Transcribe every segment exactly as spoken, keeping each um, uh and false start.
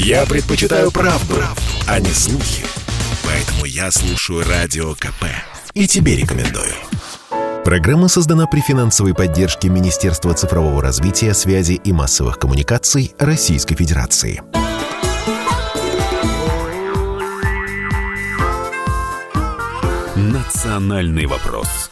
Я предпочитаю правду, правду, а не слухи. Поэтому я слушаю Радио КП. И тебе рекомендую. Программа создана при финансовой поддержке Министерства цифрового развития, связи и массовых коммуникаций Российской Федерации. Национальный вопрос.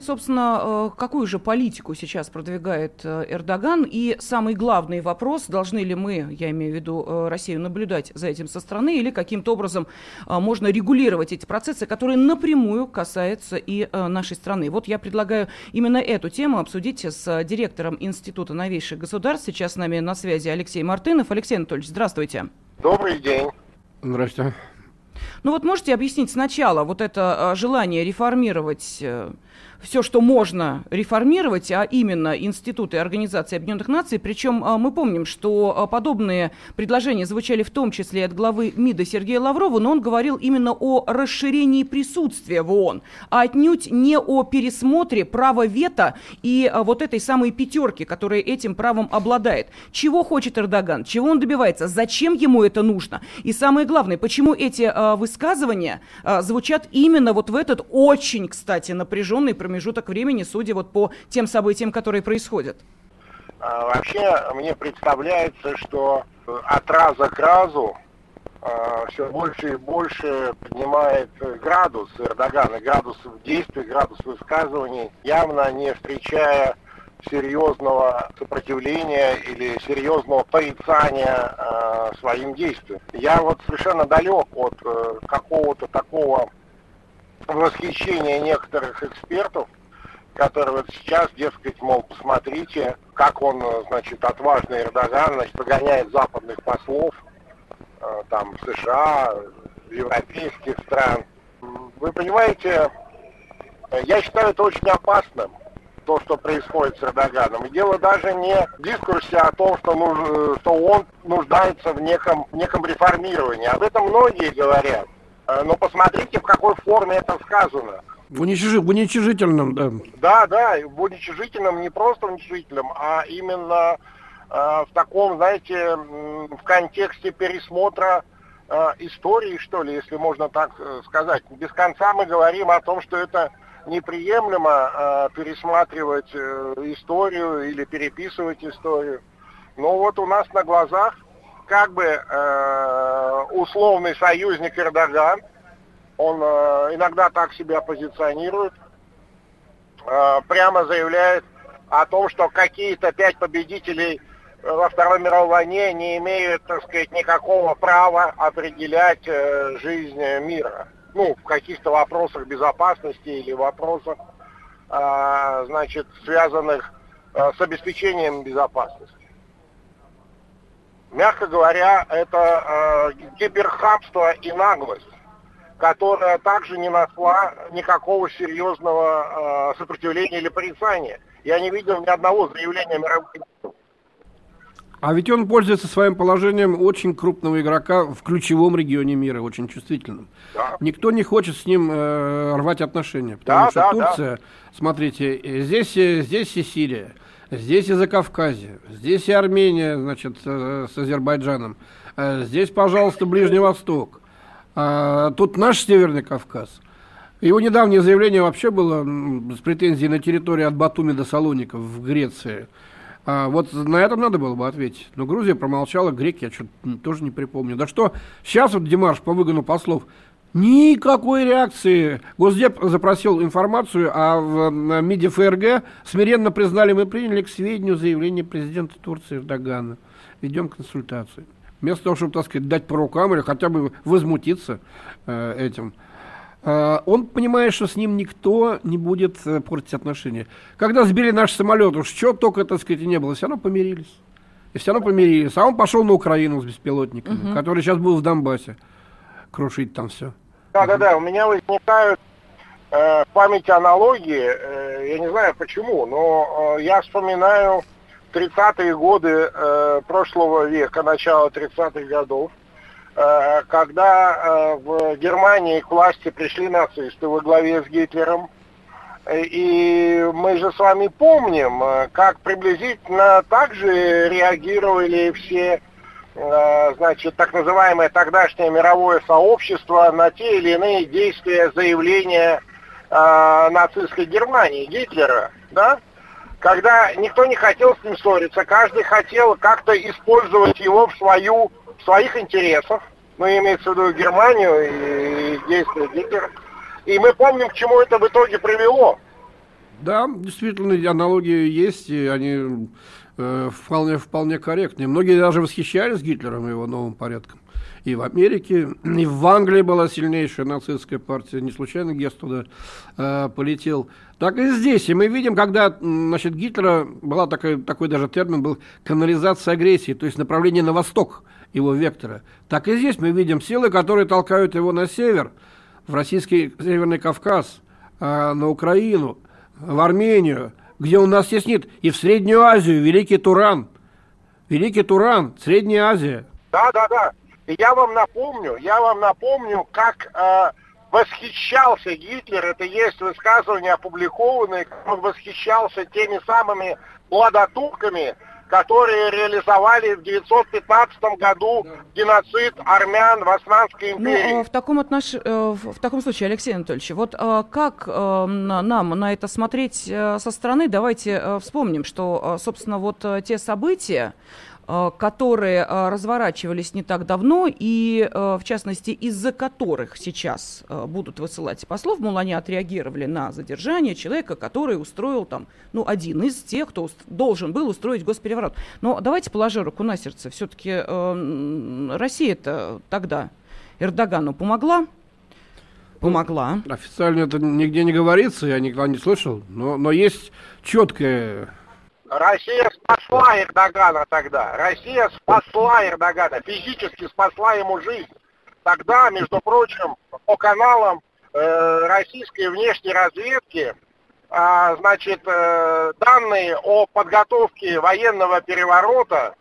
Собственно, какую же политику сейчас продвигает Эрдоган? И самый главный вопрос, должны ли мы, я имею в виду Россию, наблюдать за этим со стороны, или каким-то образом можно регулировать эти процессы, которые напрямую касаются и нашей страны. Вот я предлагаю именно эту тему обсудить с директором Института новейших государств. Сейчас с нами на связи Алексей Мартынов. Алексей Анатольевич, здравствуйте. Добрый день. Здравствуйте. Ну вот можете объяснить сначала вот это желание реформировать все, что можно реформировать, а именно институты Организации Объединенных Наций. Причем мы помним, что подобные предложения звучали в том числе и от главы МИДа Сергея Лаврова, но он говорил именно о расширении присутствия в ООН, а отнюдь не о пересмотре права вето и вот этой самой пятерки, которая этим правом обладает. Чего хочет Эрдоган? Чего он добивается? Зачем ему это нужно? И самое главное, почему эти высказывания звучат именно вот в этот очень, кстати, напряженный промежуток времени, судя вот по тем событиям, которые происходят? Вообще, мне представляется, что от раза к разу все больше и больше поднимает градус Эрдогана, градус действий, градус высказываний, явно не встречая серьезного сопротивления или серьезного порицания э, своим действиям. Я вот совершенно далек от э, какого-то такого восхищения некоторых экспертов, которые вот сейчас, дескать, мол, посмотрите, как он, значит, отважный Эрдоган, значит, погоняет западных послов, э, там, США, европейских стран. Вы понимаете, я считаю это очень опасным, то, что происходит с Эрдоганом. И дело даже не в дискурсе о том, что, нуж... что он нуждается в неком, неком реформировании. Об этом многие говорят. Но посмотрите, в какой форме это сказано. В, уничижи... в уничижительном, да. Да, да, в уничижительном, не просто в уничижительном, а именно э, в таком, знаете, в контексте пересмотра э, истории, что ли, если можно так сказать. Без конца мы говорим о том, что это неприемлемо э, пересматривать э, историю или переписывать историю. Но вот у нас на глазах как бы э, условный союзник Эрдоган, он э, иногда так себя позиционирует, э, прямо заявляет о том, что какие-то пять победителей во Второй мировой войне не имеют, так сказать, никакого права определять э, жизнь мира. Ну, в каких-то вопросах безопасности или вопросах, а, значит, связанных а, с обеспечением безопасности. Мягко говоря, это а, гиберхабство и наглость, которая также не нашла никакого серьезного а, сопротивления или порицания. Я не видел ни одного заявления мировых лидеров. А ведь он пользуется своим положением очень крупного игрока в ключевом регионе мира, очень чувствительным. Да. Никто не хочет с ним э, рвать отношения, потому да, что да, Турция, да. Смотрите, здесь, здесь и Сирия, здесь и Закавказье, здесь и Армения, значит, э, с Азербайджаном, э, здесь, пожалуйста, Ближний Восток, э, тут наш Северный Кавказ. Его недавнее заявление вообще было с претензией на территорию от Батуми до Салоников в Греции. А вот на этом надо было бы ответить. Но Грузия промолчала, греки я что-то тоже не припомню. Да что, сейчас вот демарш по выгону послов. Никакой реакции. Госдеп запросил информацию, а в МИДе ФРГ смиренно признали, мы приняли к сведению заявление президента Турции Эрдогана. Ведем консультации. Вместо того, чтобы, так сказать, дать по рукам или хотя бы возмутиться э, этим. Он понимает, что с ним никто не будет портить отношения. Когда сбили наш самолет, уж чего только, так сказать, и не было, все равно помирились. И все равно помирились. А он пошел на Украину с беспилотниками, угу. который сейчас был в Донбассе. Крушить там все. Да-да-да, угу. У меня возникают э, в памяти аналогии. Э, я не знаю почему, но э, я вспоминаю тридцатые годы э, прошлого века, начало тридцатых годов. Когда в Германии к власти пришли нацисты во главе с Гитлером, И мы же с вами помним, как приблизительно так же реагировали все, значит, так называемое тогдашнее мировое сообщество на те или иные действия, заявления э, нацистской Германии, Гитлера, да? Когда никто не хотел с ним ссориться, каждый хотел как-то использовать его в, свою, в своих интересах, ну, имеется в виду Германию и, и действия Гитлера. И мы помним, к чему это в итоге привело. Да, действительно, аналогии есть, и они э, вполне, вполне корректные. Многие даже восхищались Гитлером и его новым порядком. И в Америке, и в Англии была сильнейшая нацистская партия. Не случайно Гесс туда э, полетел. Так и здесь. И мы видим, когда, значит, Гитлера была такая, такой даже термин был канализация агрессии, то есть направление на восток его вектора. Так и здесь мы видим силы, которые толкают его на север, в российский Северный Кавказ, э, на Украину, в Армению, где у нас теснит, и в Среднюю Азию, Великий Туран. Великий Туран, Средняя Азия. Да, да, да. И я вам напомню, я вам напомню, как э, восхищался Гитлер, это есть высказывания опубликованные, как он восхищался теми самыми младотурками, которые реализовали в девятьсот пятнадцатом году геноцид армян в Османской империи. Ну, в таком, отнош... в таком случае, Алексей Анатольевич, вот как нам на это смотреть со стороны? Давайте вспомним, что, собственно, вот те события, которые разворачивались не так давно и, в частности, из-за которых сейчас будут высылать послов, мол, они отреагировали на задержание человека, который устроил там, ну, один из тех, кто уст... должен был устроить госпереворот. Но давайте, положа руку на сердце, все-таки э, Россия-то тогда Эрдогану помогла? Помогла. Официально это нигде не говорится, я никогда не слышал, но, но есть четкое... Россия спасла Эрдогана тогда. Россия спасла Эрдогана, физически спасла ему жизнь. Тогда, между прочим, по каналам э, российской внешней разведки, э, значит, э, данные о подготовке военного переворота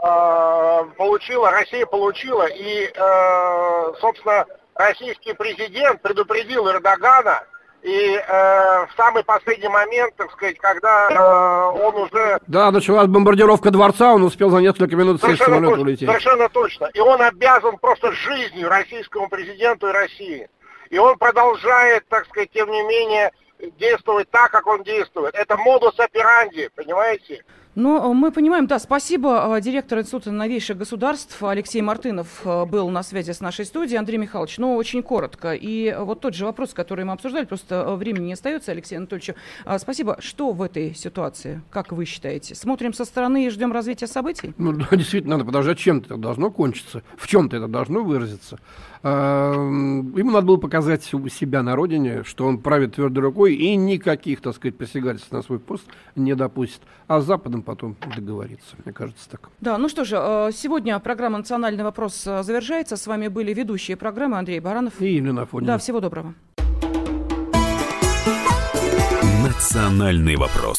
э, получила, Россия получила, и, э, собственно, российский президент предупредил Эрдогана. И э, в самый последний момент, так сказать, когда э, он уже... Да, началась бомбардировка дворца, он успел за несколько минут с самолета улететь. Совершенно точно. И он обязан просто жизнью российскому президенту и России. И он продолжает, так сказать, тем не менее, действовать так, как он действует. Это модус операнди, понимаете? Ну, мы понимаем, да, спасибо. Директор Института новейших государств Алексей Мартынов был на связи с нашей студией. Андрей Михайлович, ну, очень коротко. И вот тот же вопрос, который мы обсуждали, просто времени не остается, Алексей Анатольевич. Спасибо. Что в этой ситуации, как вы считаете? Смотрим со стороны и ждем развития событий? Ну, да, действительно, надо подождать, чем-то это должно кончиться, в чем-то это должно выразиться. Ему надо было показать себя на родине, что он правит твердой рукой и никаких, так сказать, посягательств на свой пост не допустит. А с Западом потом договориться, мне кажется, так. Да, ну что же, сегодня программа «Национальный вопрос» завершается. С вами были ведущие программы Андрей Баранов и Елена Афонина. Да, всего доброго. «Национальный вопрос».